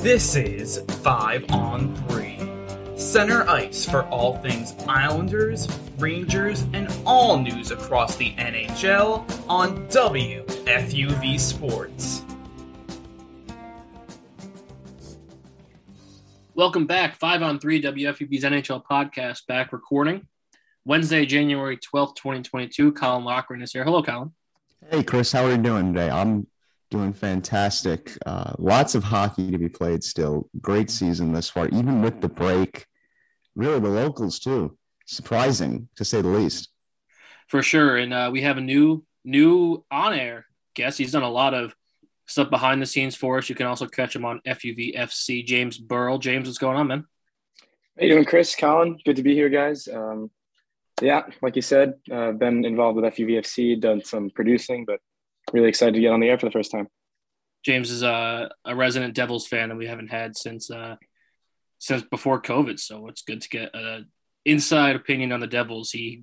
This is 5 on 3. Center ice for all things Islanders, Rangers, and all news across the NHL on WFUV Sports. Welcome back. 5 on 3, WFUV's NHL podcast, back recording. Wednesday, January 12th, 2022. Colin Lochran is here. Hello, Colin. Hey, Chris. How are you doing today? I'm doing fantastic. Lots of hockey to be played still. Great season this far, even with the break. Really, the locals, too. Surprising, to say the least. For sure. And we have a new on-air guest. He's done a lot of stuff behind the scenes for us. You can also catch him on FUVFC, James Burrell. James, what's going on, man? How you doing, Chris? Colin, good to be here, guys. Yeah, like you said, been involved with FUVFC, done some producing, but really excited to get on the air for the first time. James is a resident Devils fan that we haven't had since before COVID, so it's good to get an inside opinion on the Devils. He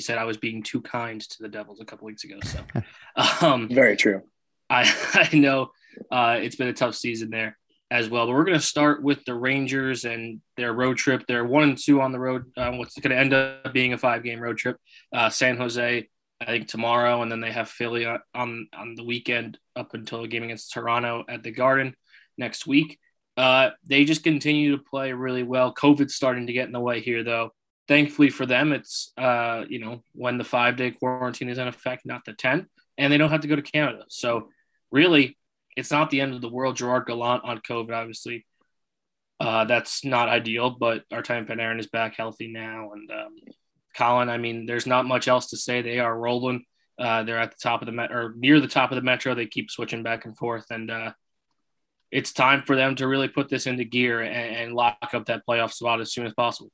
said I was being too kind to the Devils a couple weeks ago. So very true. I know it's been a tough season there as well, but we're going to start with the Rangers and their road trip. They're 1-2 on the road. What's going to end up being a 5-game road trip? San Jose, I think, tomorrow, and then they have Philly on the weekend up until a game against Toronto at the Garden next week. They just continue to play really well. COVID's starting to get in the way here, though. Thankfully for them, it's, when the 5-day quarantine is in effect, not the 10, and they don't have to go to Canada. So really, it's not the end of the world. Gerard Gallant on COVID, obviously. That's not ideal, but Artemi Panarin is back healthy now. And Colin, I mean, there's not much else to say. They are rolling. They're at the top of the or near the top of the Metro. They keep switching back and forth. And it's time for them to really put this into gear and lock up that playoff spot as soon as possible.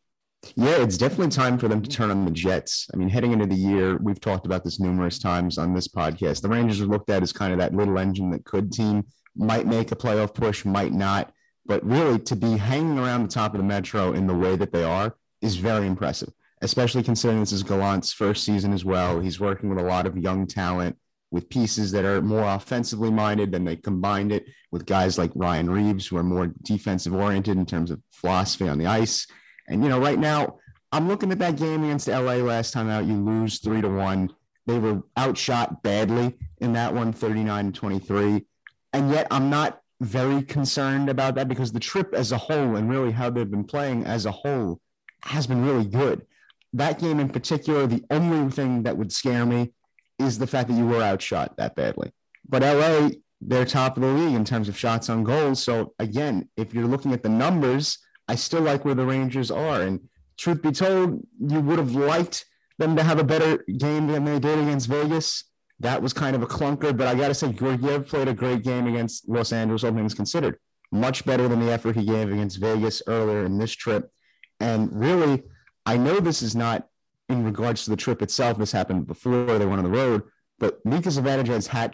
Yeah, it's definitely time for them to turn on the Jets. I mean, heading into the year, we've talked about this numerous times on this podcast. The Rangers are looked at as kind of that little engine that could team, might make a playoff push, might not. But really, to be hanging around the top of the Metro in the way that they are is very impressive, especially considering this is Gallant's first season as well. He's working with a lot of young talent, with pieces that are more offensively minded. Then they combined it with guys like Ryan Reeves, who are more defensive-oriented in terms of philosophy on the ice. And, you know, right now, I'm looking at that game against LA last time out. You lose 3-1. They were outshot badly in that one, 39-23. And yet I'm not very concerned about that, because the trip as a whole and really how they've been playing as a whole has been really good. That game in particular, the only thing that would scare me is the fact that you were outshot that badly. But LA, they're top of the league in terms of shots on goal. So, again, if you're looking at the numbers, I still like where the Rangers are. And truth be told, you would have liked them to have a better game than they did against Vegas. That was kind of a clunker, but I got to say, Georgiev played a great game against Los Angeles, all things considered. Much better than the effort he gave against Vegas earlier in this trip. And really, I know this is not in regards to the trip itself. This happened before they went on the road. But Mika Zibanejad's hat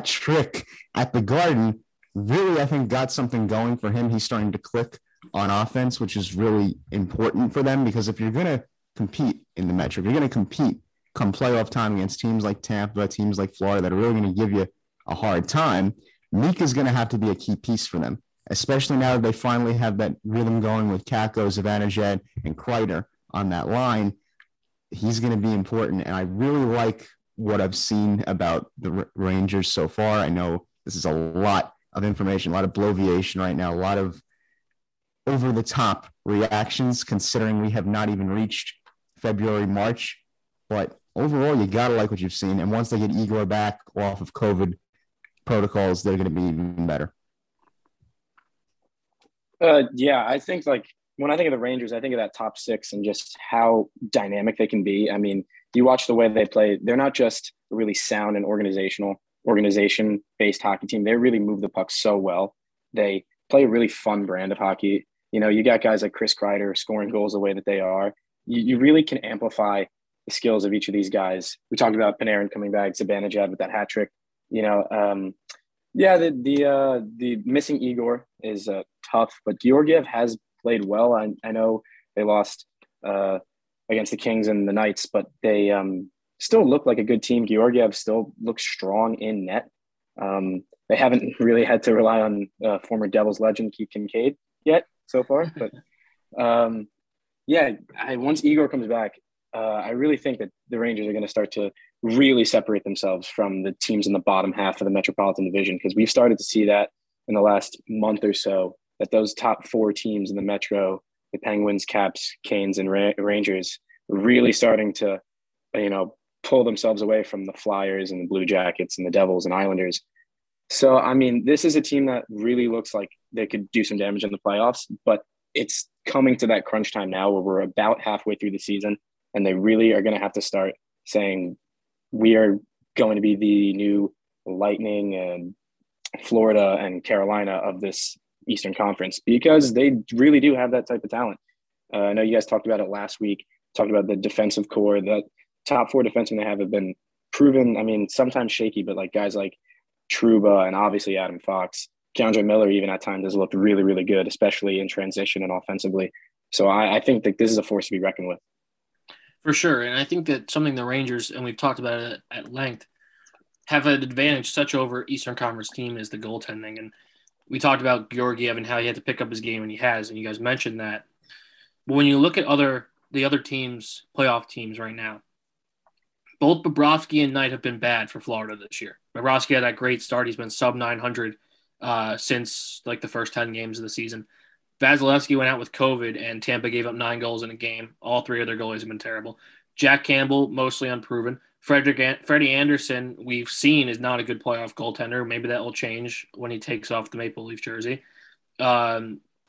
trick at the Garden really, I think, got something going for him. He's starting to click on offense, which is really important for them, because if you're going to compete in the Metro, if you're going to compete come playoff time against teams like Tampa, teams like Florida that are really going to give you a hard time, Mika's going to have to be a key piece for them, especially now that they finally have that rhythm going with Kako, Zibanejad, and Kreider on that line. He's going to be important, and I really like what I've seen about the Rangers so far. I know this is a lot of information, a lot of bloviation right now, a lot of over-the-top reactions, considering we have not even reached February, March. But overall, you got to like what you've seen. And once they get Igor back off of COVID protocols, they're going to be even better. Yeah, I think, like, when I think of the Rangers, I think of that top six and just how dynamic they can be. I mean, you watch the way they play. They're not just a really sound and organization-based hockey team. They really move the puck so well. They play a really fun brand of hockey. You know, you got guys like Chris Kreider scoring goals the way that they are. You really can amplify the skills of each of these guys. We talked about Panarin coming back, Zibanejad with that hat trick. You know, the missing Igor is tough, but Georgiev has played well. I know they lost against the Kings and the Knights, but they still look like a good team. Georgiev still looks strong in net. They haven't really had to rely on former Devils legend Keith Kincaid yet so far. But once Igor comes back, I really think that the Rangers are going to start to really separate themselves from the teams in the bottom half of the Metropolitan Division, because we've started to see that in the last month or so, that those top four teams in the Metro, the Penguins, Caps, Canes, and Rangers, really starting to, pull themselves away from the Flyers and the Blue Jackets and the Devils and Islanders. So, this is a team that really looks like they could do some damage in the playoffs, but it's coming to that crunch time now where we're about halfway through the season, and they really are going to have to start saying, we are going to be the new Lightning and Florida and Carolina of this Eastern Conference, because they really do have that type of talent. I know you guys talked about it last week, talked about the defensive core. The top four defensemen they have been proven, sometimes shaky, but like guys like Truba and obviously Adam Fox, DeAndre Miller even at times has looked really, really good, especially in transition and offensively. So I think that this is a force to be reckoned with. For sure. And I think that something the Rangers, and we've talked about it at length, have an advantage such over Eastern Conference team is the goaltending. And we talked about Georgiev and how he had to pick up his game, and he has, and you guys mentioned that. But when you look at the other teams, playoff teams right now, both Bobrovsky and Knight have been bad for Florida this year. Bobrovsky had that great start. He's been sub-900 since like the first 10 games of the season. Vasilevsky went out with COVID, and Tampa gave up 9 goals in a game. All 3 of their goalies have been terrible. Jack Campbell, mostly unproven. Freddie Anderson, we've seen, is not a good playoff goaltender. Maybe that will change when he takes off the Maple Leaf jersey.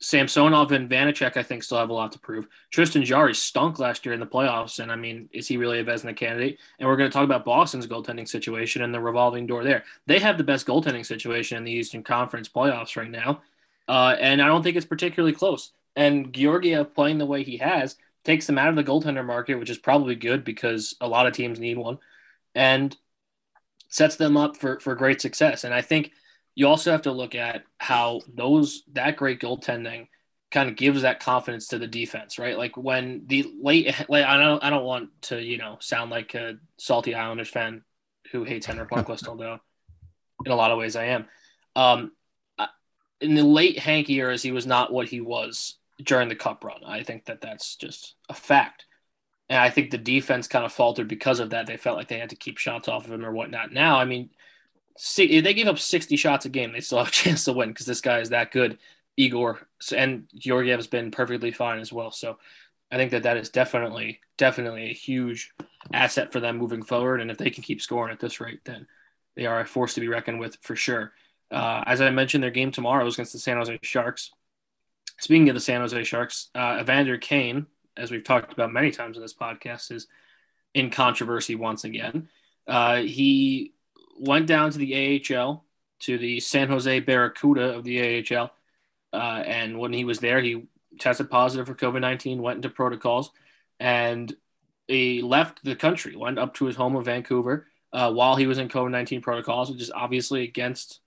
Samsonov and Vanacek, I think, still have a lot to prove. Tristan Jarry stunk last year in the playoffs, and, is he really a Vezina candidate? And we're going to talk about Boston's goaltending situation and the revolving door there. They have the best goaltending situation in the Eastern Conference playoffs right now, and I don't think it's particularly close. And Georgiev playing the way he has – takes them out of the goaltender market, which is probably good because a lot of teams need one, and sets them up for great success. And I think you also have to look at how that great goaltending kind of gives that confidence to the defense, right? Like when the late I don't want to, sound like a salty Islanders fan who hates Henrik Lundqvist, although in a lot of ways I am. In the late Hank years, he was not what he was during the cup run. I think that's just a fact. And I think the defense kind of faltered because of that. They felt like they had to keep shots off of him or whatnot. Now, they gave up 60 shots a game. They still have a chance to win because this guy is that good. Igor and Georgiev has been perfectly fine as well. So I think that is definitely a huge asset for them moving forward. And if they can keep scoring at this rate, then they are a force to be reckoned with for sure. As I mentioned, their game tomorrow is against the San Jose Sharks. Speaking of the San Jose Sharks, Evander Kane, as we've talked about many times in this podcast, is in controversy once again. He went down to the AHL, to the San Jose Barracuda of the AHL, and when he was there, he tested positive for COVID-19, went into protocols, and he left the country, went up to his home of Vancouver while he was in COVID-19 protocols, which is obviously against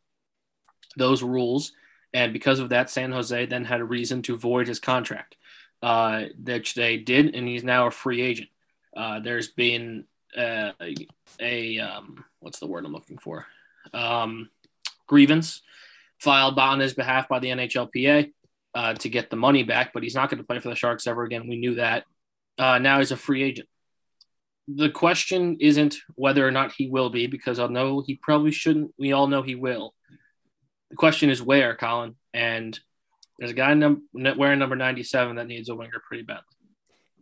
those rules. And because of that, San Jose then had a reason to void his contract, which they did, and he's now a free agent. There's been what's the word I'm looking for? Grievance filed on his behalf by the NHLPA to get the money back, but he's not going to play for the Sharks ever again. We knew that. Now he's a free agent. The question isn't whether or not he will be, because I know he probably shouldn't. We all know he will. The question is where, Colin, and there's a guy wearing number 97 that needs a winger pretty badly.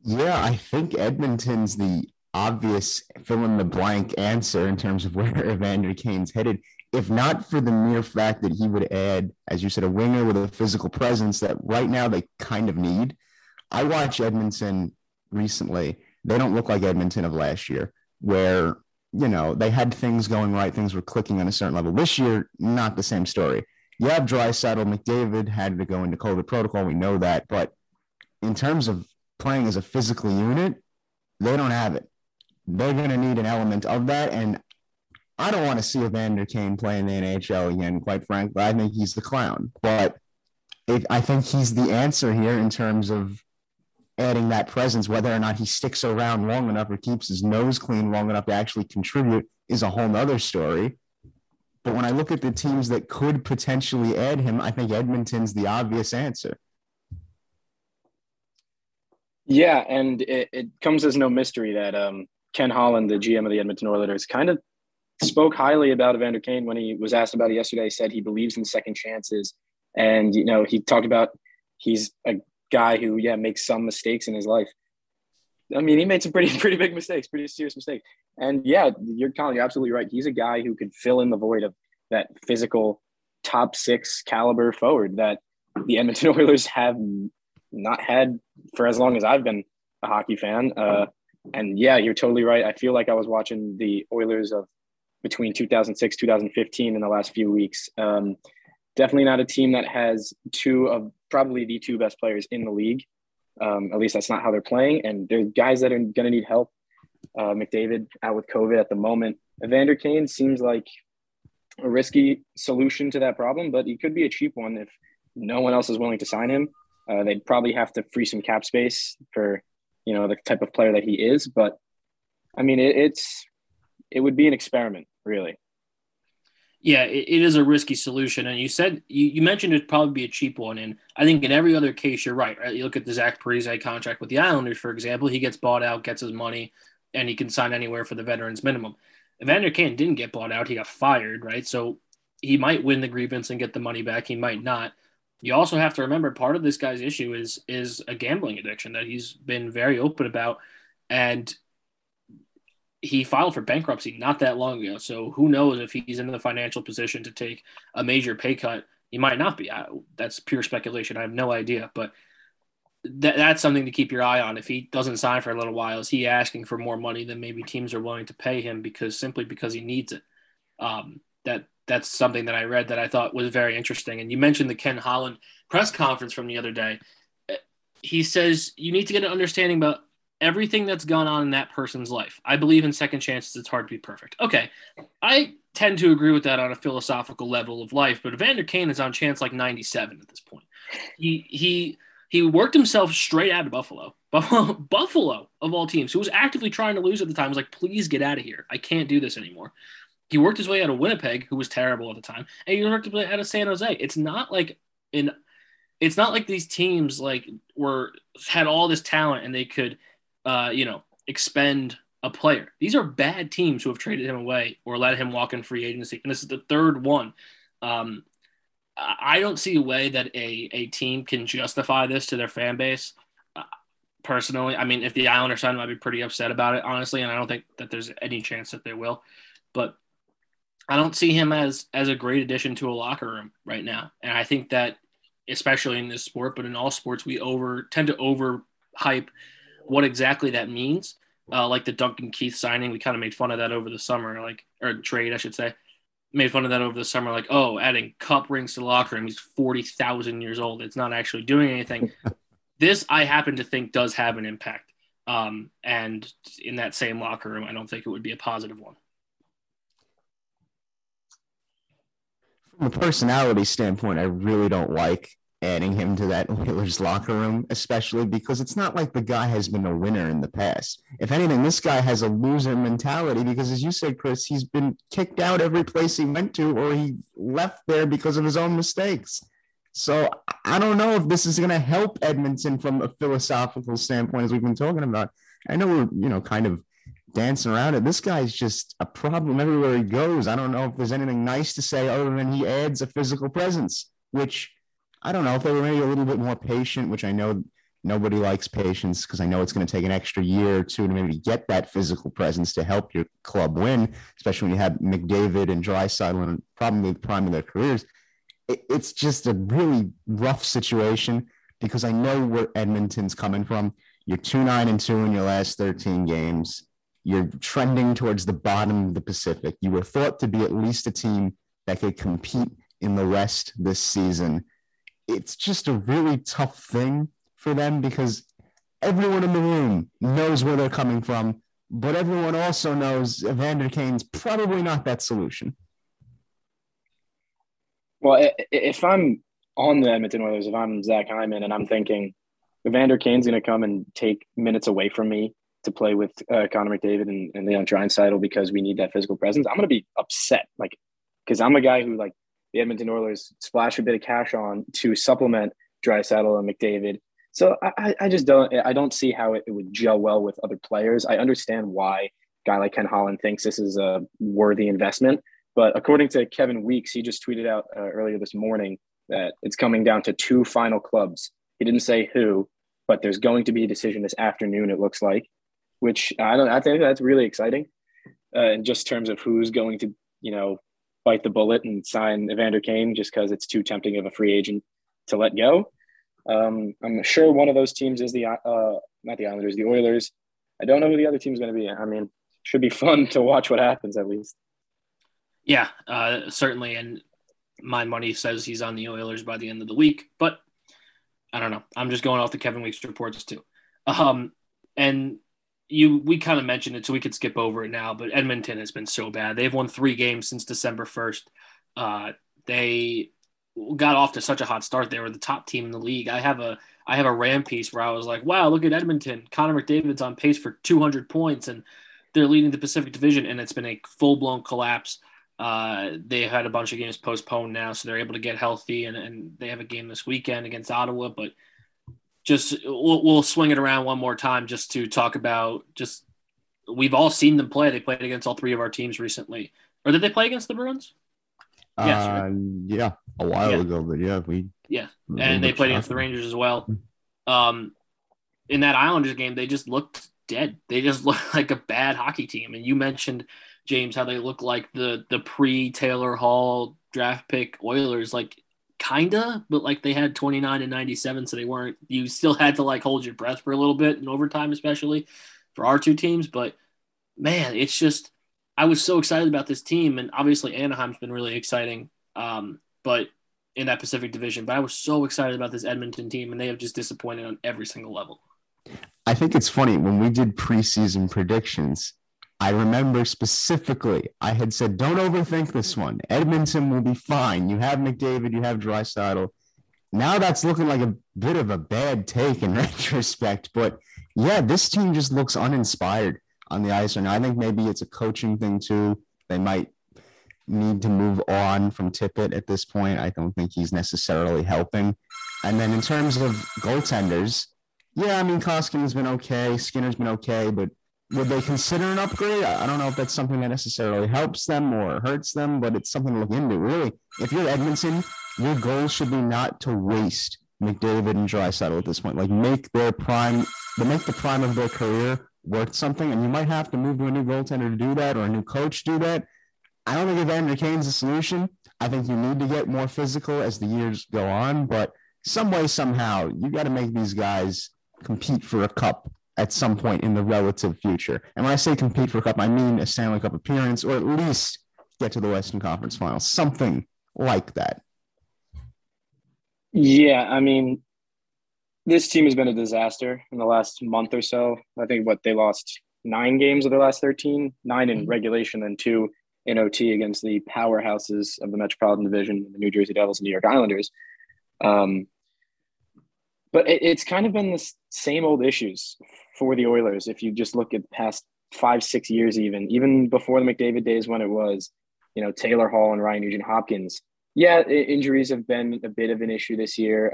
Yeah, I think Edmonton's the obvious fill-in-the-blank answer in terms of where Evander Kane's headed, if not for the mere fact that he would add, as you said, a winger with a physical presence that right now they kind of need. I watched Edmonton recently. They don't look like Edmonton of last year, where – they had things going right. Things were clicking on a certain level. This year, not the same story. You have Draisaitl, McDavid had to go into COVID protocol. We know that. But in terms of playing as a physical unit, they don't have it. They're going to need an element of that. And I don't want to see Evander Kane play in the NHL again, quite frankly. I think he's the clown. But I think he's the answer here in terms of adding that presence. Whether or not he sticks around long enough or keeps his nose clean long enough to actually contribute is a whole nother story. But when I look at the teams that could potentially add him, I think Edmonton's the obvious answer. Yeah, and it comes as no mystery that Ken Holland, the GM of the Edmonton Oilers, kind of spoke highly about Evander Kane when he was asked about it yesterday. He said he believes in second chances. And, you know, he talked about he's a guy who, yeah, makes some mistakes in his life. I mean, he made some pretty big mistakes, pretty serious mistakes. And, yeah, you're absolutely right. He's a guy who could fill in the void of that physical top six caliber forward that the Edmonton Oilers have not had for as long as I've been a hockey fan. And, yeah, you're totally right. I feel like I was watching the Oilers of between 2006, 2015 in the last few weeks. Definitely not a team that has two of probably the two best players in the league. At least that's not how they're playing. And they're guys that are going to need help. McDavid out with COVID at the moment. Evander Kane seems like a risky solution to that problem, but he could be a cheap one if no one else is willing to sign him. They'd probably have to free some cap space for, you know, the type of player that he is. But, I mean, it would be an experiment, really. Yeah, it is a risky solution. And you said you mentioned it'd probably be a cheap one. And I think in every other case, you're right. You look at the Zach Parise contract with the Islanders, for example. He gets bought out, gets his money, and he can sign anywhere for the veterans minimum. Evander Kane didn't get bought out. He got fired, right? So he might win the grievance and get the money back. He might not. You also have to remember part of this guy's issue is a gambling addiction that he's been very open about. And he filed for bankruptcy not that long ago. So who knows if he's in the financial position to take a major pay cut. He might not be. That's pure speculation. I have no idea, but that's something to keep your eye on. If he doesn't sign for a little while, is he asking for more money than maybe teams are willing to pay him because he needs it? That's something that I read that I thought was very interesting. And you mentioned the Ken Holland press conference from the other day. He says, you need to get an understanding about everything that's gone on in that person's life. I believe in second chances. It's hard to be perfect. Okay. I tend to agree with that on a philosophical level of life, but Evander Kane is on chance like 97 at this point. He worked himself straight out of Buffalo of all teams, who was actively trying to lose at the time. Was like, please get out of here. I can't do this anymore. He worked his way out of Winnipeg, who was terrible at the time. And he worked his way out of San Jose. It's not like these teams like had all this talent and they could, expend a player. These are bad teams who have traded him away or let him walk in free agency. And this is the third one. I don't see a way that a team can justify this to their fan base. Personally, I mean, if the Islanders signed him, I'd be pretty upset about it, honestly. And I don't think that there's any chance that they will, but I don't see him as a great addition to a locker room right now. And I think that, especially in this sport, but in all sports, we tend to overhype what exactly that means. Like the Duncan Keith signing, we kind of made fun of that over the summer, made fun of that over the summer. Like, oh, adding cup rings to the locker room. He's 40,000 years old. It's not actually doing anything. This, I happen to think, does have an impact. And in that same locker room, I don't think it would be a positive one. From a personality standpoint, I really don't like adding him to that Oilers locker room, especially because it's not like the guy has been a winner in the past. If anything, this guy has a loser mentality because, as you said, Chris, he's been kicked out every place he went to, or he left there because of his own mistakes. So I don't know if this is going to help Edmonton from a philosophical standpoint, as we've been talking about. I know we're, kind of dancing around it. This guy's just a problem everywhere he goes. I don't know if there's anything nice to say other than he adds a physical presence, which I don't know if they were maybe a little bit more patient, which I know nobody likes patience because I know it's going to take an extra year or two to maybe get that physical presence to help your club win, especially when you have McDavid and Draisaitl and probably the prime of their careers. It's just a really rough situation because I know where Edmonton's coming from. You're 2-9-2 in your last 13 games. You're trending towards the bottom of the Pacific. You were thought to be at least a team that could compete in the West this season. It's just a really tough thing for them because everyone in the room knows where they're coming from, but everyone also knows Evander Kane's probably not that solution. Well, if I'm on the Edmonton Oilers, if I'm Zach Hyman and I'm thinking Evander Kane's going to come and take minutes away from me to play with Connor McDavid and Leon Draisaitl because we need that physical presence, I'm going to be upset. Like, Because I'm a guy who, like, the Edmonton Oilers splash a bit of cash on to supplement Draisaitl and McDavid. So I just don't see how it would gel well with other players. I understand why a guy like Ken Holland thinks this is a worthy investment. But according to Kevin Weeks, he just tweeted out earlier this morning that it's coming down to two final clubs. He didn't say who, but there's going to be a decision this afternoon, it looks like, which I think that's really exciting. In just terms of who's going to, you know, bite the bullet and sign Evander Kane just because it's too tempting of a free agent to let go. I'm sure one of those teams is the Oilers. I don't know who the other team's going to be. I mean, should be fun to watch what happens at least. Yeah, certainly. And my money says he's on the Oilers by the end of the week, but I don't know. I'm just going off the Kevin Weeks reports too. We kind of mentioned it, so we could skip over it now, but Edmonton has been so bad. They've won 3 games since December 1st. They got off to such a hot start. They were the top team in the league. I have a RAM piece where I was like, wow, look at Edmonton. Connor McDavid's on pace for 200 points, and they're leading the Pacific Division, and it's been a full-blown collapse. They had a bunch of games postponed now, so they're able to get healthy, and they have a game this weekend against Ottawa, but just we'll swing it around one more time just to talk about just we've all seen them play. They played against all 3 of our teams recently. Or did they play against the Bruins? Yes, right? Yeah, a while ago, but and they played against the Rangers as well. In that Islanders game, they just looked dead. They just looked like a bad hockey team. And you mentioned, James, how they look like the pre-Taylor Hall draft pick Oilers, like, kinda, but like they had 29 and 97, so they weren't. You still had to like hold your breath for a little bit in overtime, especially for our 2 teams. But man, it's just I was so excited about this team, and obviously Anaheim's been really exciting. But in that Pacific Division, but I was so excited about this Edmonton team, and they have just disappointed on every single level. I think it's funny when we did preseason predictions. I remember specifically, I had said, don't overthink this one. Edmonton will be fine. You have McDavid, you have Draisaitl. Now that's looking like a bit of a bad take in retrospect. But, yeah, this team just looks uninspired on the ice. And I think maybe it's a coaching thing, too. They might need to move on from Tippett at this point. I don't think he's necessarily helping. And then in terms of goaltenders, yeah, I mean, Koskinen's been okay. Skinner's been okay, but would they consider an upgrade? I don't know if that's something that necessarily helps them or hurts them, but it's something to look into. Really, if you're Edmonton, your goal should be not to waste McDavid and Draisaitl at this point. Like, make the prime of their career worth something, and you might have to move to a new goaltender to do that or a new coach to do that. I don't think Evander Kane's the solution. I think you need to get more physical as the years go on, but some way, somehow, you got to make these guys compete for a cup at some point in the relative future. And when I say compete for a cup, I mean a Stanley Cup appearance, or at least get to the Western Conference Finals, something like that. Yeah, I mean, this team has been a disaster in the last month or so. I think they lost 9 games of their last 13, 9 in regulation and 2 in OT against the powerhouses of the Metropolitan Division, the New Jersey Devils and New York Islanders. But it's kind of been the same old issues for the Oilers. If you just look at past 5-6 years, even before the McDavid days when it was, you know, Taylor Hall and Ryan Nugent-Hopkins. Yeah, injuries have been a bit of an issue this year.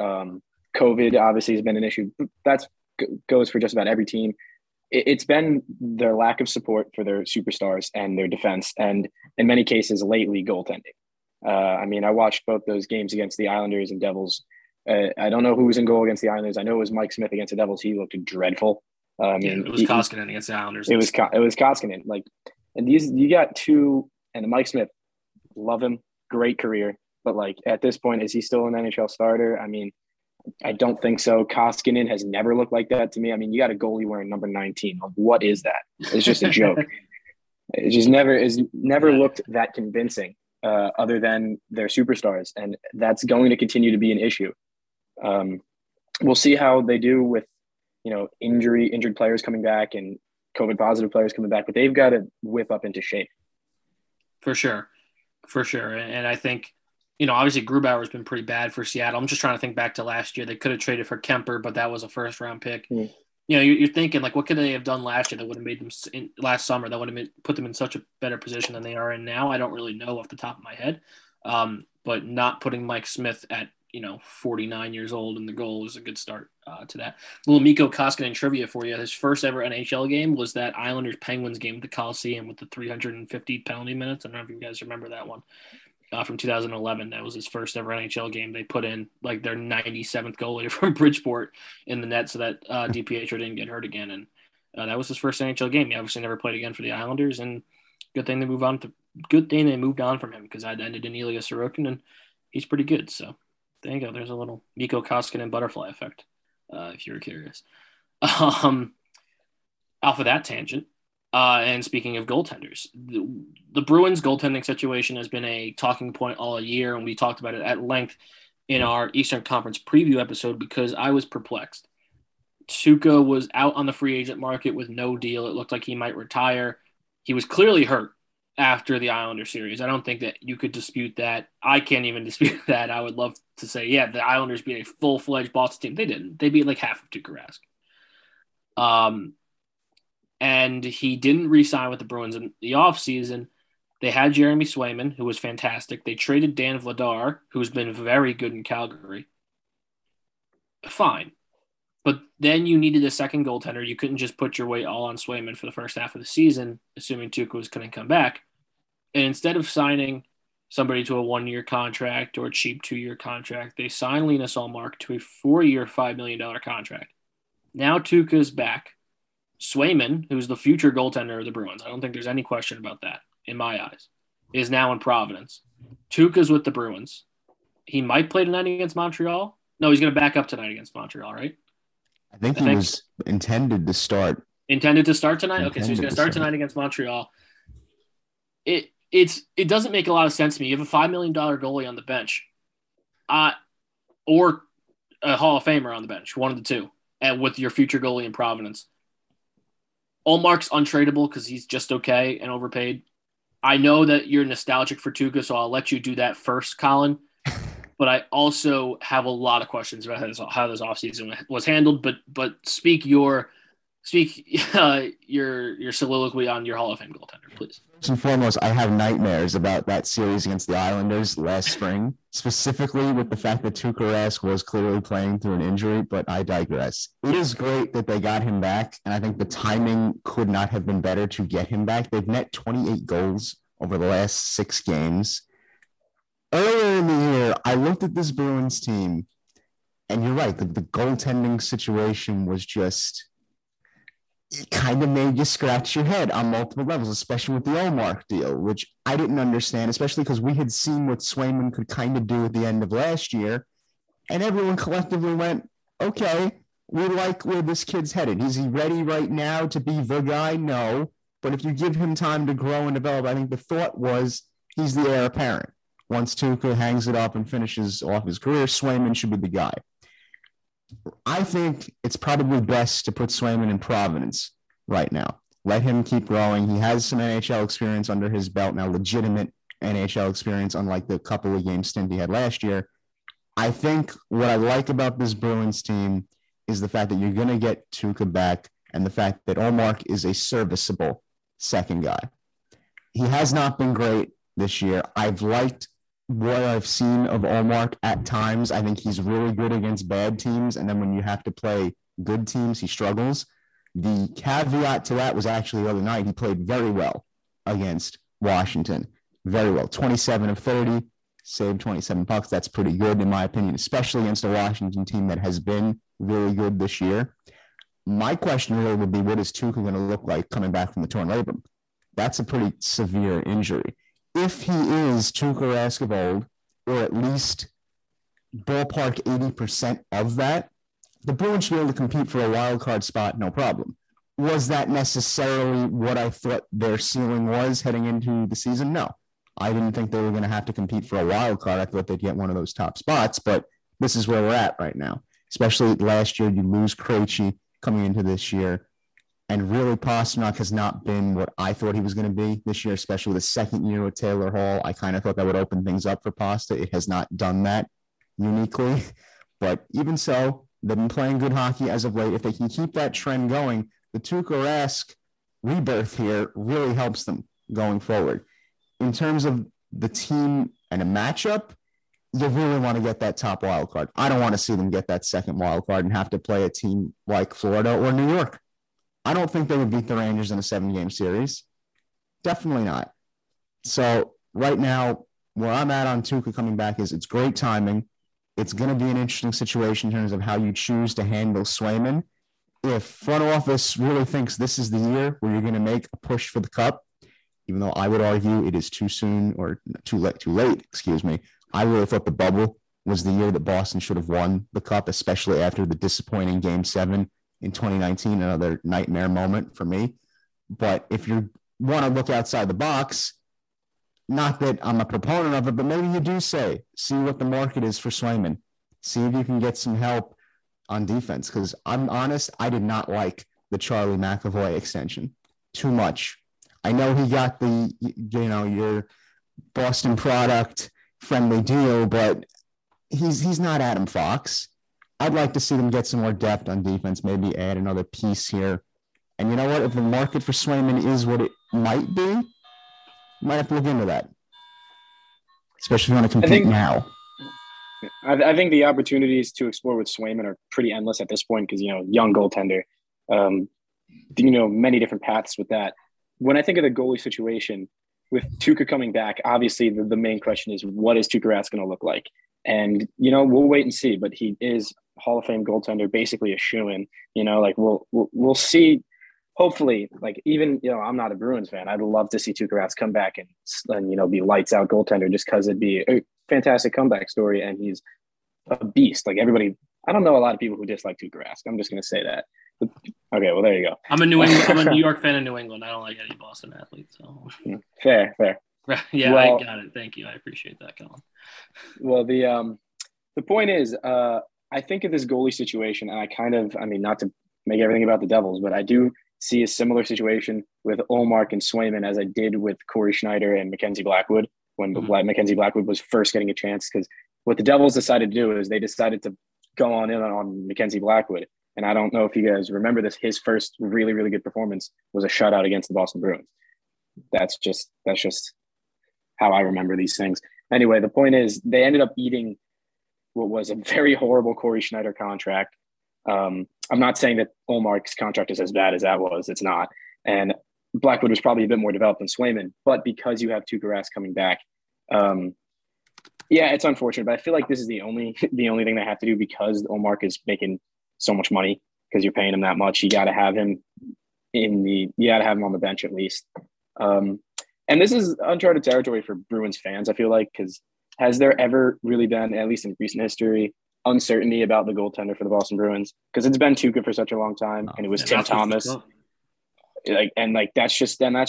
COVID obviously has been an issue. That goes for just about every team. It's been their lack of support for their superstars and their defense, and in many cases lately goaltending. I mean, I watched both those games against the Islanders and Devils. I don't know who was in goal against the Islanders. I know it was Mike Smith against the Devils. He looked dreadful. It was Koskinen against the Islanders. It was Koskinen. Like, and you got 2, and Mike Smith, love him, great career. But like at this point, is he still an NHL starter? I mean, I don't think so. Koskinen has never looked like that to me. I mean, you got a goalie wearing number 19. Like, what is that? It's just a joke. It just never looked that convincing, other than their superstars, and that's going to continue to be an issue. We'll see how they do with, you know, injured players coming back and COVID positive players coming back, but they've got to whip up into shape. For sure. And I think, you know, obviously Grubauer has been pretty bad for Seattle. I'm just trying to think back to last year. They could have traded for Kemper, but that was a first round pick. you know, you're thinking, like, what could they have done last year that would have made them last summer that would have put them in such a better position than they are in now? I don't really know off the top of my head, but not putting Mike Smith at, 49 years old in the goal is a good start to that. A little Mikko Koskinen trivia for you. His first ever NHL game was that Islanders-Penguins game at the Coliseum with the 350 penalty minutes. I don't know if you guys remember that one from 2011. That was his first ever NHL game. They put in, like, their 97th goalie from Bridgeport in the net so that DiPietro didn't get hurt again. And that was his first NHL game. He obviously never played again for the Islanders, and good thing they moved on from him, because I ended in Ilya Sorokin, and he's pretty good, so. There you go. There's a little Mikko Koskinen butterfly effect, if you were curious. Off of that tangent, and speaking of goaltenders, the Bruins' goaltending situation has been a talking point all year, and we talked about it at length in our Eastern Conference preview episode because I was perplexed. Tuukka was out on the free agent market with no deal. It looked like he might retire. He was clearly hurt after the Islander series. I don't think that you could dispute that. I can't even dispute that. I would love to say, yeah, the Islanders beat a full-fledged Boston team. They didn't. They beat like half of Tuukka Rask. And he didn't re-sign with the Bruins in the offseason. They had Jeremy Swayman, who was fantastic. They traded Dan Vladar, who's been very good in Calgary. Fine. But then you needed a second goaltender. You couldn't just put your weight all on Swayman for the first half of the season, assuming Tuukka was going to come back. And instead of signing somebody to a one-year contract or a cheap two-year contract, they signed Linus Ullmark to a four-year, $5 million contract. Now Tuukka's back. Swayman, who's the future goaltender of the Bruins, I don't think there's any question about that in my eyes, is now in Providence. Tuukka's with the Bruins. He might play tonight against Montreal. No, he's going to back up tonight against Montreal, right? I think was intended to start. Intended to start tonight? Okay, so he's going to start tonight against Montreal. It doesn't make a lot of sense to me. You have a $5 million goalie on the bench or a Hall of Famer on the bench, one of the two, and with your future goalie in Providence. Ullmark's untradeable because he's just okay and overpaid. I know that you're nostalgic for Tuukka, so I'll let you do that first, Colin. But I also have a lot of questions about how this offseason was handled. But speak your soliloquy on your Hall of Fame goaltender, please. First and foremost, I have nightmares about that series against the Islanders last spring, specifically with the fact that Tuukka Rask was clearly playing through an injury, but I digress. It is great that they got him back, and I think the timing could not have been better to get him back. They've net 28 goals over the last six games. Earlier in the year, I looked at this Bruins team, and you're right, the goaltending situation was just it kind of made you scratch your head on multiple levels, especially with the Ullmark deal, which I didn't understand, especially because we had seen what Swayman could kind of do at the end of last year, and everyone collectively went, okay, we like where this kid's headed. Is he ready right now to be the guy? No. But if you give him time to grow and develop, I think the thought was he's the heir apparent. Once Tuukka hangs it up and finishes off his career, Swayman should be the guy. I think it's probably best to put Swayman in Providence right now. Let him keep growing. He has some NHL experience under his belt now, legitimate NHL experience, unlike the couple of game stint he had last year. I think what I like about this Bruins team is the fact that you're going to get Tuukka back and the fact that Ullmark is a serviceable second guy. He has not been great this year. I've liked what I've seen of Ullmark at times. I think he's really good against bad teams, and then when you have to play good teams, he struggles. The caveat to that was actually the other night. He played very well against Washington. Very well. 27 of 30, saved 27 pucks. That's pretty good in my opinion, especially against a Washington team that has been really good this year. My question really would be, what is Tuukka going to look like coming back from the torn labrum? That's a pretty severe injury. If he is Tuukka Rask of old, or at least ballpark 80% of that, the Bruins should be able to compete for a wild card spot, no problem. Was that necessarily what I thought their ceiling was heading into the season? No. I didn't think they were going to have to compete for a wild card. I thought they'd get one of those top spots, but this is where we're at right now. Especially last year, you lose Krejci coming into this year. And really, Pastrnak has not been what I thought he was going to be this year, especially the second year with Taylor Hall. I kind of thought that would open things up for Pasta. It has not done that uniquely. But even so, They've been playing good hockey as of late. If they can keep that trend going, the Tuukka Rask rebirth here really helps them going forward. In terms of the team and a matchup, you really want to get that top wild card. I don't want to see them get that second wild card and have to play a team like Florida or New York. I don't think they would beat the Rangers in a 7-game series. Definitely not. So right now, where I'm at on Tuukka coming back is it's great timing. It's going to be an interesting situation in terms of how you choose to handle Swayman. If front office really thinks this is the year where you're going to make a push for the cup, even though I would argue it is too soon or too late, excuse me. I really thought the bubble was the year that Boston should have won the cup, especially after the disappointing Game 7 in 2019, another nightmare moment for me. But if you want to look outside the box, not that I'm a proponent of it, but maybe you do say, see what the market is for Swayman. See if you can get some help on defense, because I'm honest, I did not like the Charlie McAvoy extension too much. I know he got the, your Boston product friendly deal, but he's not Adam Fox. I'd like to see them get some more depth on defense, maybe add another piece here. And you know what? If the market for Swayman is what it might be, you might have to look into that, especially if you want to compete now. I think the opportunities to explore with Swayman are pretty endless at this point because, young goaltender, many different paths with that. When I think of the goalie situation, with Tuukka coming back, obviously the main question is, what is Tuukka Rask going to look like? And, we'll wait and see, but he is Hall of Fame goaltender, basically a shoo-in, we'll see. Hopefully, I'm not a Bruins fan. I'd love to see Tuukka Rask come back and be lights out goaltender just because it'd be a fantastic comeback story. And he's a beast. I don't know a lot of people who dislike Tuukka Rask. I'm just going to say that. Okay, well, there you go. I'm a New York fan of New England. I don't like any Boston athletes. So. Fair. Yeah, well, I got it. Thank you. I appreciate that, Colin. Well, the point is, I think of this goalie situation, and not to make everything about the Devils, but I do see a similar situation with Ullmark and Swayman as I did with Corey Schneider and Mackenzie Blackwood when Mackenzie Blackwood was first getting a chance, because what the Devils decided to do is they decided to go on in on Mackenzie Blackwood. And I don't know if you guys remember this, his first really, really good performance was a shutout against the Boston Bruins. That's just how I remember these things. Anyway, the point is they ended up eating what was a very horrible Corey Schneider contract. I'm not saying that Ullmark's contract is as bad as that was. It's not. And Blackwood was probably a bit more developed than Swayman. But because you have Tuukka Rask coming back, it's unfortunate. But I feel like this is the only thing they have to do because Ullmark is making – so much money because you're paying him that much. You got to have him on the bench at least. And this is uncharted territory for Bruins fans, I feel like, because has there ever really been, at least in recent history, uncertainty about the goaltender for the Boston Bruins? Because it's been Tuukka for such a long time, and it was Tim Thomas. That's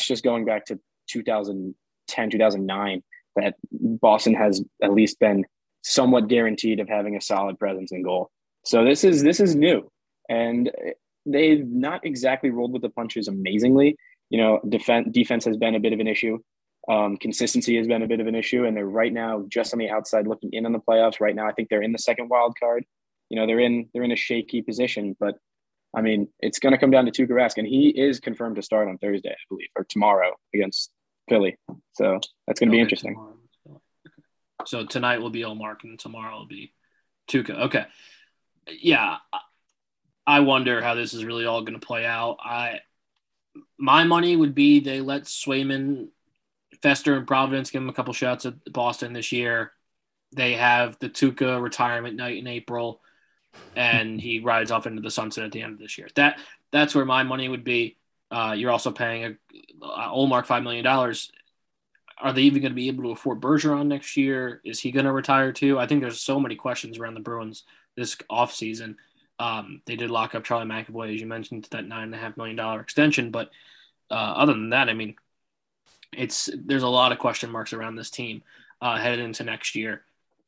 just going back to 2010, 2009, that Boston has at least been somewhat guaranteed of having a solid presence in goal. So this is new, and they've not exactly rolled with the punches amazingly. Defense has been a bit of an issue. Consistency has been a bit of an issue, and they're right now just on the outside looking in on the playoffs. Right now, I think they're in the second wild card. They're in a shaky position, but it's going to come down to Tuukka Rask, and he is confirmed to start on Thursday, I believe, or tomorrow against Philly. So that's going to be interesting. Tomorrow. So tonight will be Ullmark, and tomorrow will be Tuukka. Okay. Yeah, I wonder how this is really all going to play out. My money would be they let Swayman fester in Providence, give him a couple shots at Boston this year. They have the Tuukka retirement night in April, and he rides off into the sunset at the end of this year. That's where my money would be. You're also paying Ullmark $5 million. Are they even going to be able to afford Bergeron next year? Is he going to retire too? I think there's so many questions around the Bruins this offseason. They did lock up Charlie McAvoy, as you mentioned, to that $9.5 million extension. But other than that, there's a lot of question marks around this team headed into next year.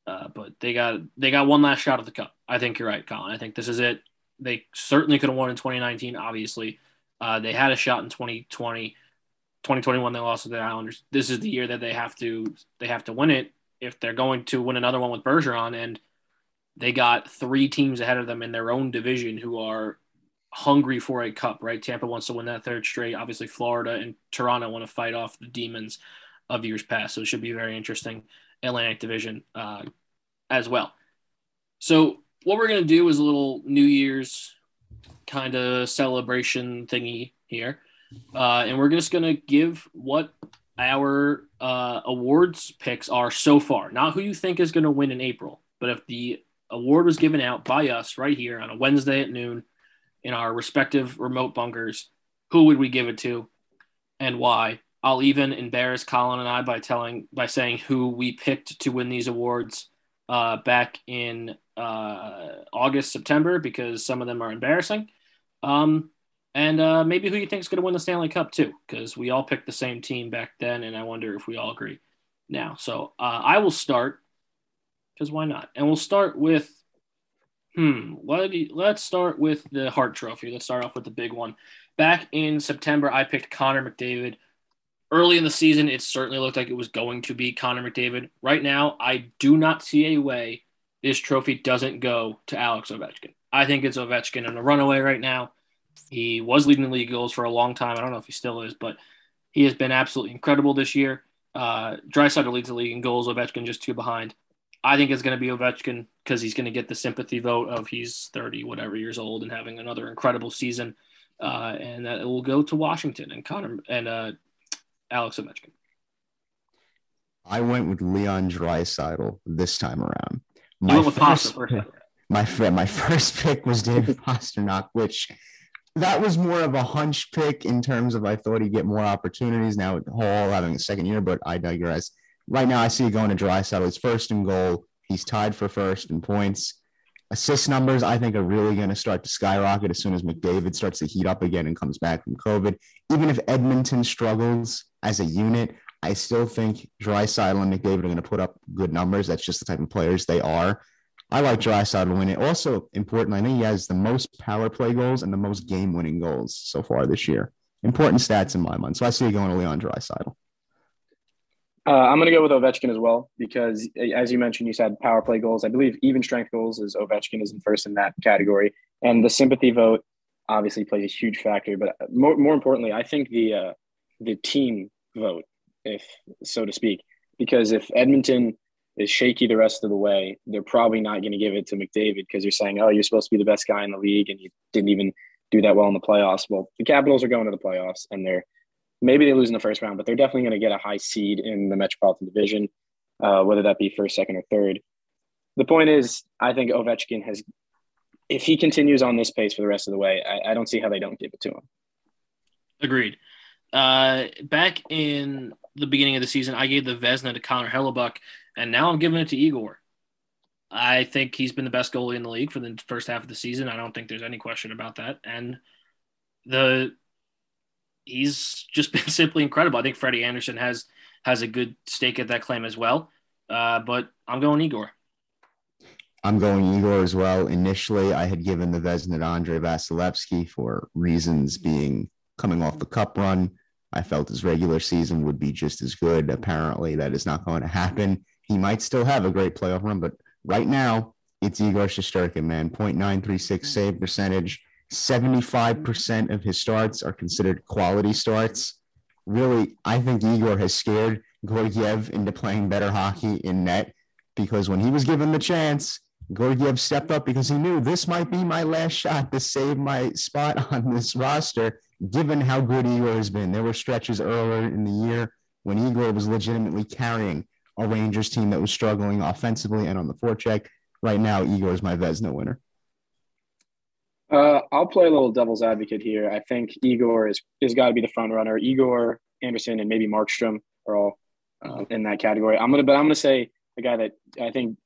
But they got one last shot at the cup. I think you're right, Colin. I think this is it. They certainly could have won in 2019, obviously. They had a shot in 2020. 2021, they lost to the Islanders. This is the year that they have to win it if they're going to win another one with Bergeron. And they got three teams ahead of them in their own division who are hungry for a cup, right? Tampa wants to win that third straight. Obviously, Florida and Toronto want to fight off the demons of years past. So it should be very interesting Atlantic division as well. So what we're going to do is a little New Year's kind of celebration thingy here. And we're just going to give what our awards picks are so far. Not who you think is going to win in April, but if the award was given out by us right here on a Wednesday at noon in our respective remote bunkers, who would we give it to and why? I'll even embarrass Colin and I by saying who we picked to win these awards back in August, September, because some of them are embarrassing. And maybe who you think is going to win the Stanley Cup too, because we all picked the same team back then, and I wonder if we all agree now. So I will start, because why not? And we'll start with let's start with the Hart Trophy. Let's start off with the big one. Back in September, I picked Connor McDavid. Early in the season, it certainly looked like it was going to be Connor McDavid. Right now, I do not see a way this trophy doesn't go to Alex Ovechkin. I think it's Ovechkin in a runaway right now. He was leading the league goals for a long time. I don't know if he still is, but he has been absolutely incredible this year. Draisaitl leads the league in goals. Ovechkin just two behind. I think it's going to be Ovechkin because he's going to get the sympathy vote of he's 30-whatever years old and having another incredible season. And that it will go to Washington and Connor and Alex Ovechkin. I went with Leon Draisaitl this time around. My first pick was David Pastrnak, which that was more of a hunch pick in terms of I thought he'd get more opportunities now with Hall having a second year, but I digress. Right now I see it going to Draisaitl. It's first in goal. He's tied for first in points. Assist numbers, I think, are really going to start to skyrocket as soon as McDavid starts to heat up again and comes back from COVID. Even if Edmonton struggles as a unit, I still think Draisaitl and McDavid are going to put up good numbers. That's just the type of players they are. I like Draisaitl winning. Also important, I think he has the most power play goals and the most game-winning goals so far this year. Important stats in my mind. So I see it going to Leon Draisaitl. I'm going to go with Ovechkin as well because, as you mentioned, you said power play goals. I believe even strength goals is Ovechkin is in first in that category. And the sympathy vote obviously plays a huge factor. But more importantly, I think the team vote, if so to speak, because if Edmonton is shaky the rest of the way, they're probably not going to give it to McDavid because you're saying, oh, you're supposed to be the best guy in the league and you didn't even do that well in the playoffs. Well, the Capitals are going to the playoffs and they're maybe they lose in the first round, but they're definitely going to get a high seed in the Metropolitan Division, whether that be first, second, or third. The point is, I think Ovechkin has, if he continues on this pace for the rest of the way, I don't see how they don't give it to him. Agreed. Back in the beginning of the season, I gave the Vezina to Connor Hellebuck, and now I'm giving it to Igor. I think he's been the best goalie in the league for the first half of the season. I don't think there's any question about that. And he's just been simply incredible. I think Freddie Anderson has a good stake at that claim as well. But I'm going Igor. I'm going Igor as well. Initially, I had given the Vezina to Andre Vasilevsky for reasons being coming off the cup run. I felt his regular season would be just as good. Apparently, that is not going to happen. He might still have a great playoff run, but right now, it's Igor Shesterkin, man. .936 save percentage. 75% of his starts are considered quality starts. Really, I think Igor has scared Georgiev into playing better hockey in net because when he was given the chance, Georgiev stepped up because he knew this might be my last shot to save my spot on this roster, given how good Igor has been. There were stretches earlier in the year when Igor was legitimately carrying a Rangers team that was struggling offensively and on the forecheck. Right now, Igor is my Vezina winner. I'll play a little devil's advocate here. I think Igor is got to be the front runner. Igor, Anderson, and maybe Markstrom are all in that category. I'm gonna say the guy that I think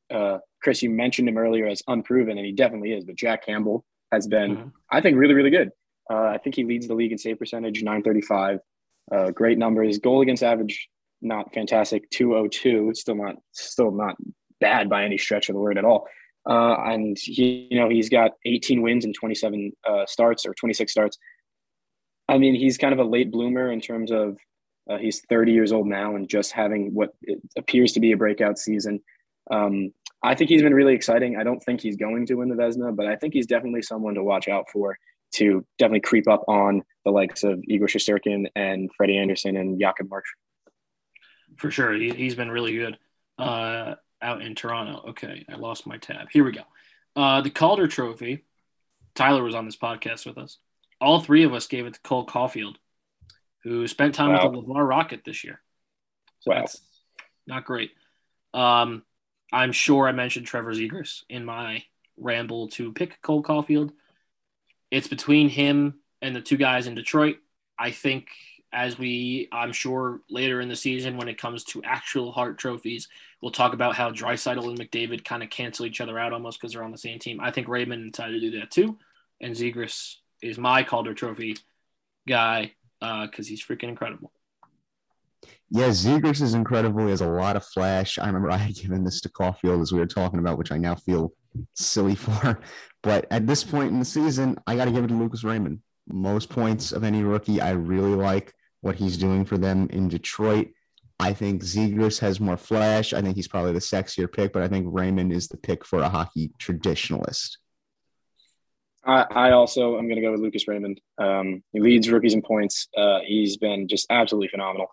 Chris, you mentioned him earlier as unproven, and he definitely is. But Jack Campbell has been, I think, really, really good. I think he leads the league in save percentage, .935. Great numbers. Goal against average, not fantastic, .202. Still not bad by any stretch of the word at all. And he, he's got 18 wins and 27 starts or 26 starts. I mean, he's kind of a late bloomer in terms of he's 30 years old now and just having what appears to be a breakout season. I think he's been really exciting. I don't think he's going to win the Vezina, but I think he's definitely someone to watch out for, to definitely creep up on the likes of Igor Shesterkin and Freddie Anderson and Jakub Markstrom. For sure. He's been really good out in Toronto. Okay, I lost my tab. Here we go. The Calder Trophy. Tyler was on this podcast with us. All three of us gave it to Cole Caulfield, who spent time with the Laval Rocket this year. So that's not great. I'm sure I mentioned Trevor Zegras in my ramble to pick Cole Caulfield. It's between him and the two guys in Detroit. I think I'm sure later in the season, when it comes to actual Hart trophies, we'll talk about how Draisaitl and McDavid kind of cancel each other out almost because they're on the same team. I think Raymond decided to do that too. And Zegras is my Calder Trophy guy because he's freaking incredible. Yeah, Zegras is incredible. He has a lot of flash. I remember I had given this to Caulfield as we were talking about, which I now feel silly for. But at this point in the season, I got to give it to Lucas Raymond. Most points of any rookie. I really like what he's doing for them in Detroit. I think Zegras has more flash. I think he's probably the sexier pick, but I think Raymond is the pick for a hockey traditionalist. I also am going to go with Lucas Raymond. He leads rookies in points. He's been just absolutely phenomenal.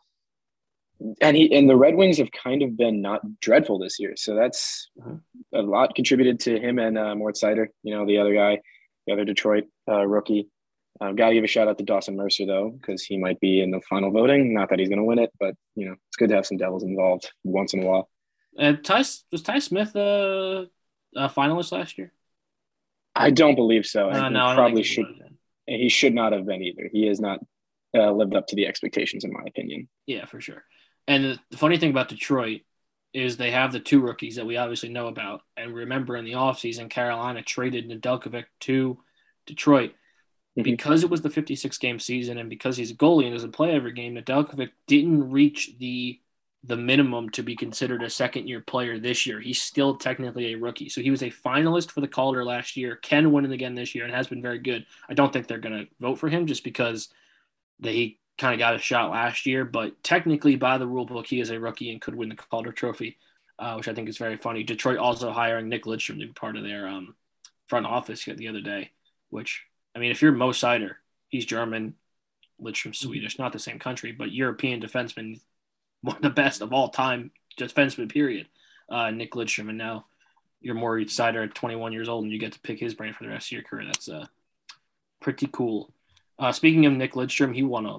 And the Red Wings have kind of been not dreadful this year. So that's a lot contributed to him and Moritz Seider, the other guy, the other Detroit rookie. Got to give a shout out to Dawson Mercer, though, because he might be in the final voting. Not that he's going to win it, but, it's good to have some Devils involved once in a while. Was Ty Smith a finalist last year? I don't believe so. He should not have been either. He has not lived up to the expectations, in my opinion. Yeah, for sure. And the funny thing about Detroit is they have the two rookies that we obviously know about. And remember, in the offseason, Carolina traded Nedeljkovic to Detroit. Because it was the 56-game season and because he's a goalie and doesn't play every game, Nedeljkovic didn't reach the minimum to be considered a second-year player this year. He's still technically a rookie. So he was a finalist for the Calder last year, can win it again this year, and has been very good. I don't think they're going to vote for him just because he kind of got a shot last year. But technically, by the rule book, he is a rookie and could win the Calder Trophy, which I think is very funny. Detroit also hiring Nick Lidstrom to be part of their front office the other day, which – if you're Mo Seider, he's German, Lidstrom's Swedish, not the same country, but European defenseman, one of the best of all time defenseman, period, Nick Lidstrom. And now you're Moritz Seider at 21 years old, and you get to pick his brain for the rest of your career. That's pretty cool. Speaking of Nick Lidstrom, he won a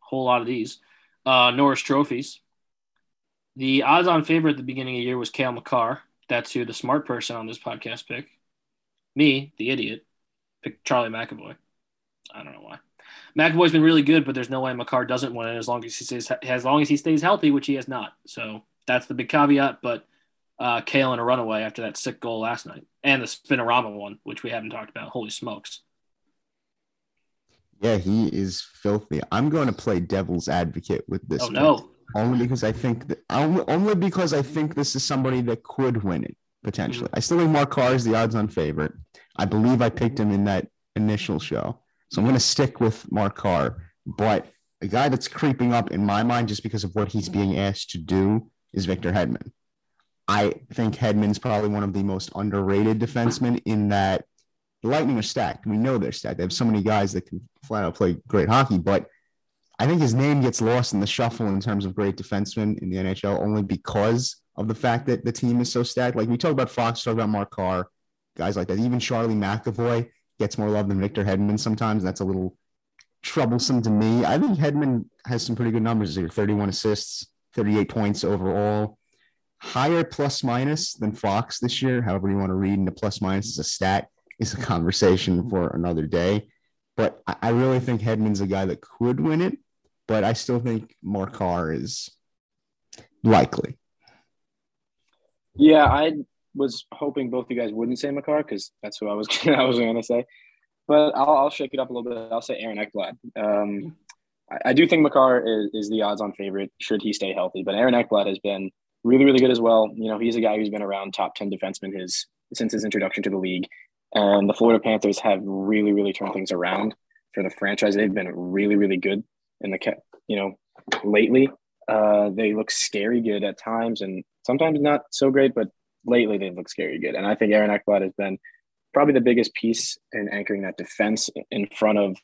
whole lot of these Norris trophies. The odds-on favorite at the beginning of the year was Cale Makar. That's who the smart person on this podcast picked. Me, the idiot, pick Charlie McAvoy. I don't know why. McAvoy's been really good, but there's no way Makar doesn't win it as long as he stays healthy, which he has not. So that's the big caveat. But Kale in a runaway after that sick goal last night, and the Spinorama one, which we haven't talked about. Holy smokes! Yeah, he is filthy. I'm going to play devil's advocate with this. Oh no! Only because I think this is somebody that could win it potentially. Mm-hmm. I still think Makar is the odds-on favorite. I believe I picked him in that initial show. So I'm going to stick with Makar. But a guy that's creeping up in my mind just because of what he's being asked to do is Victor Hedman. I think Hedman's probably one of the most underrated defensemen in that the Lightning are stacked. We know they're stacked. They have so many guys that can flat out play great hockey. But I think his name gets lost in the shuffle in terms of great defensemen in the NHL only because of the fact that the team is so stacked. Like we talk about Fox, talk about Makar. Guys like that. Even Charlie McAvoy gets more love than Victor Hedman sometimes. That's a little troublesome to me. I think Hedman has some pretty good numbers here. 31 assists, 38 points overall. Higher plus minus than Fox this year. However you want to read into plus minus as a stat is a conversation for another day. But I really think Hedman's a guy that could win it, but I still think Makar is likely. Yeah, I was hoping both you guys wouldn't say Makar because that's who I was going to say, but I'll shake it up a little bit. I'll say Aaron Ekblad. I do think Makar is the odds-on favorite should he stay healthy, but Aaron Ekblad has been really, really good as well. He's a guy who's been around top 10 defensemen since his introduction to the league, and the Florida Panthers have really, really turned things around for the franchise. They've been really, really good in the lately. They look scary good at times and sometimes not so great, but lately they've looked scary good. And I think Aaron Ekblad has been probably the biggest piece in anchoring that defense in front of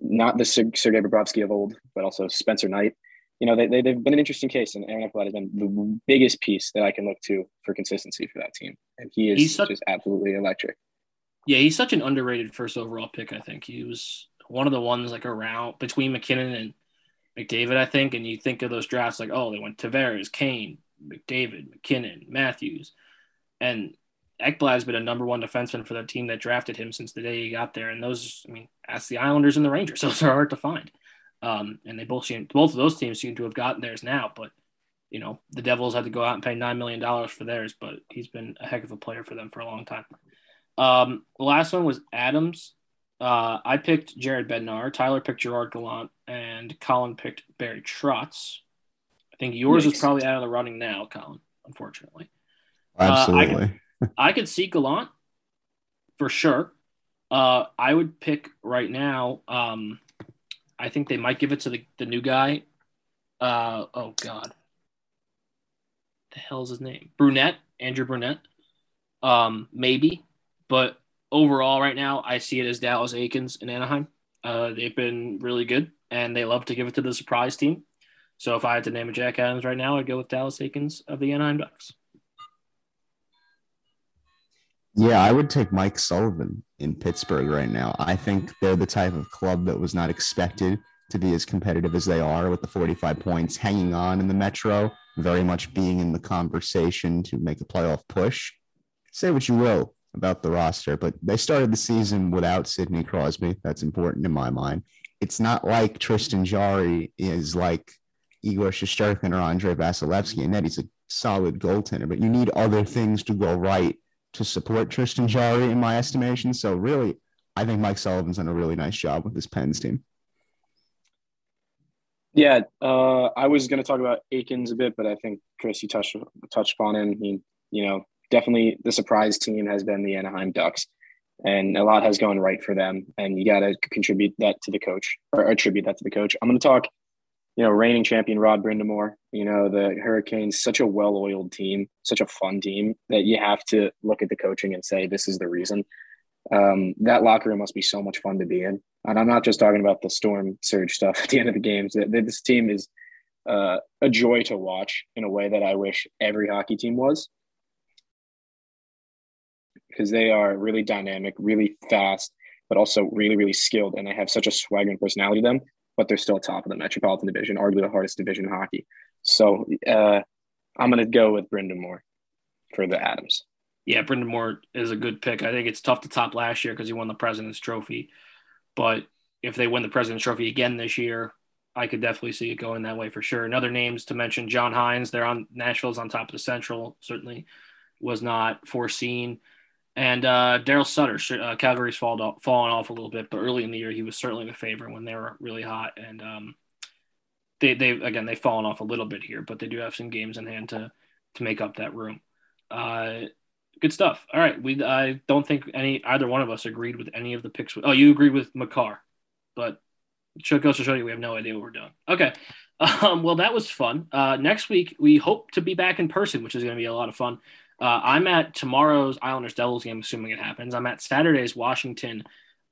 not the Sergei Bobrovsky of old, but also Spencer Knight. You know, they've been an interesting case, and Aaron Ekblad has been the biggest piece that I can look to for consistency for that team. And he is just absolutely electric. Yeah, he's such an underrated first overall pick, I think. He was one of the ones like around between McKinnon and McDavid, I think. And you think of those drafts like, oh, they went Tavares, Kane, McDavid, McKinnon, Matthews. And Ekblad's been a number one defenseman for the team that drafted him since the day he got there. And those, I mean, ask the Islanders and the Rangers. Those are hard to find. And they both of those teams seem to have gotten theirs now, but you know, the Devils had to go out and pay $9 million for theirs, but he's been a heck of a player for them for a long time. The last one was Adams. I picked Jared Bednar, Tyler picked Gerard Gallant, and Colin picked Barry Trotz. I think yours is probably out of the running now, Colin, unfortunately. Absolutely. I could see Gallant for sure. I would pick right now. I think they might give it to the new guy. Oh God, the hell's his name? Brunette, Andrew Brunette. Maybe, but overall, right now, I see it as Dallas Eakins in Anaheim. They've been really good, and they love to give it to the surprise team. So if I had to name a Jack Adams right now, I'd go with Dallas Eakins of the Anaheim Ducks. Yeah, I would take Mike Sullivan in Pittsburgh right now. I think they're the type of club that was not expected to be as competitive as they are with the 45 points, hanging on in the Metro, very much being in the conversation to make a playoff push. Say what you will about the roster, but they started the season without Sidney Crosby. That's important in my mind. It's not like Tristan Jarry is like Igor Shesterkin or Andre Vasilevsky, and that he's a solid goaltender, but you need other things to go right to support Tristan Jarry, in my estimation. So really, I think Mike Sullivan's done a really nice job with this Pens team. Yeah, I was going to talk about Eakins a bit, but I think, Chris, you touched upon him. He, you know, definitely the surprise team has been the Anaheim Ducks, and a lot has gone right for them, and you got to contribute that to the coach, or attribute that to the coach. I'm going to talk, you know, reigning champion Rod Brind'Amour. You know, the Hurricanes, such a well-oiled team, such a fun team that you have to look at the coaching and say, this is the reason. That locker room must be so much fun to be in. And I'm not just talking about the storm surge stuff at the end of the games. This team is a joy to watch in a way that I wish every hockey team was, because they are really dynamic, really fast, but also really, really skilled. And they have such a swaggering personality to them, but they're still top of the Metropolitan Division, arguably the hardest division in hockey. So I'm going to go with Brind'Amour for the Adams. Yeah, Brind'Amour is a good pick. I think it's tough to top last year because he won the President's Trophy. But if they win the President's Trophy again this year, I could definitely see it going that way for sure. And other names to mention, John Hines, they're on Nashville's on top of the Central, certainly was not foreseen. And Darryl Sutter, Calgary's fallen off a little bit, but early in the year he was certainly the favorite when they were really hot. And they've fallen off a little bit here, but they do have some games in hand to make up that room. Good stuff. All right, I don't think either one of us agreed with any of the picks. Oh, you agreed with Makar, but it goes to show you we have no idea what we're doing. Okay, well that was fun. Next week we hope to be back in person, which is going to be a lot of fun. I'm at tomorrow's Islanders-Devils game, assuming it happens. I'm at Saturday's Washington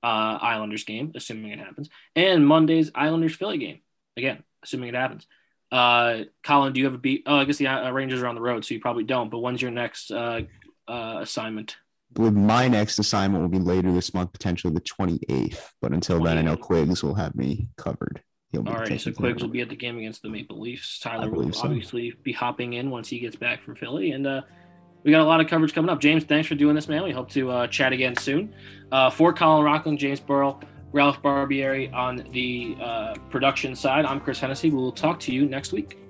Islanders game, assuming it happens. And Monday's Islanders-Philly game, again, assuming it happens. Colin, do you have a beat? Oh, I guess the Rangers are on the road, so you probably don't. But when's your next assignment? My next assignment will be later this month, potentially the 28th. But until then, I know Quiggs will have me covered. All right, so Quiggs will be at the game against the Maple Leafs. Tyler will obviously be hopping in once he gets back from Philly. And we got a lot of coverage coming up. James, thanks for doing this, man. We hope to chat again soon. For Colin Rockland, James Burrell, Ralph Barbieri on the production side, I'm Chris Hennessy. We will talk to you next week.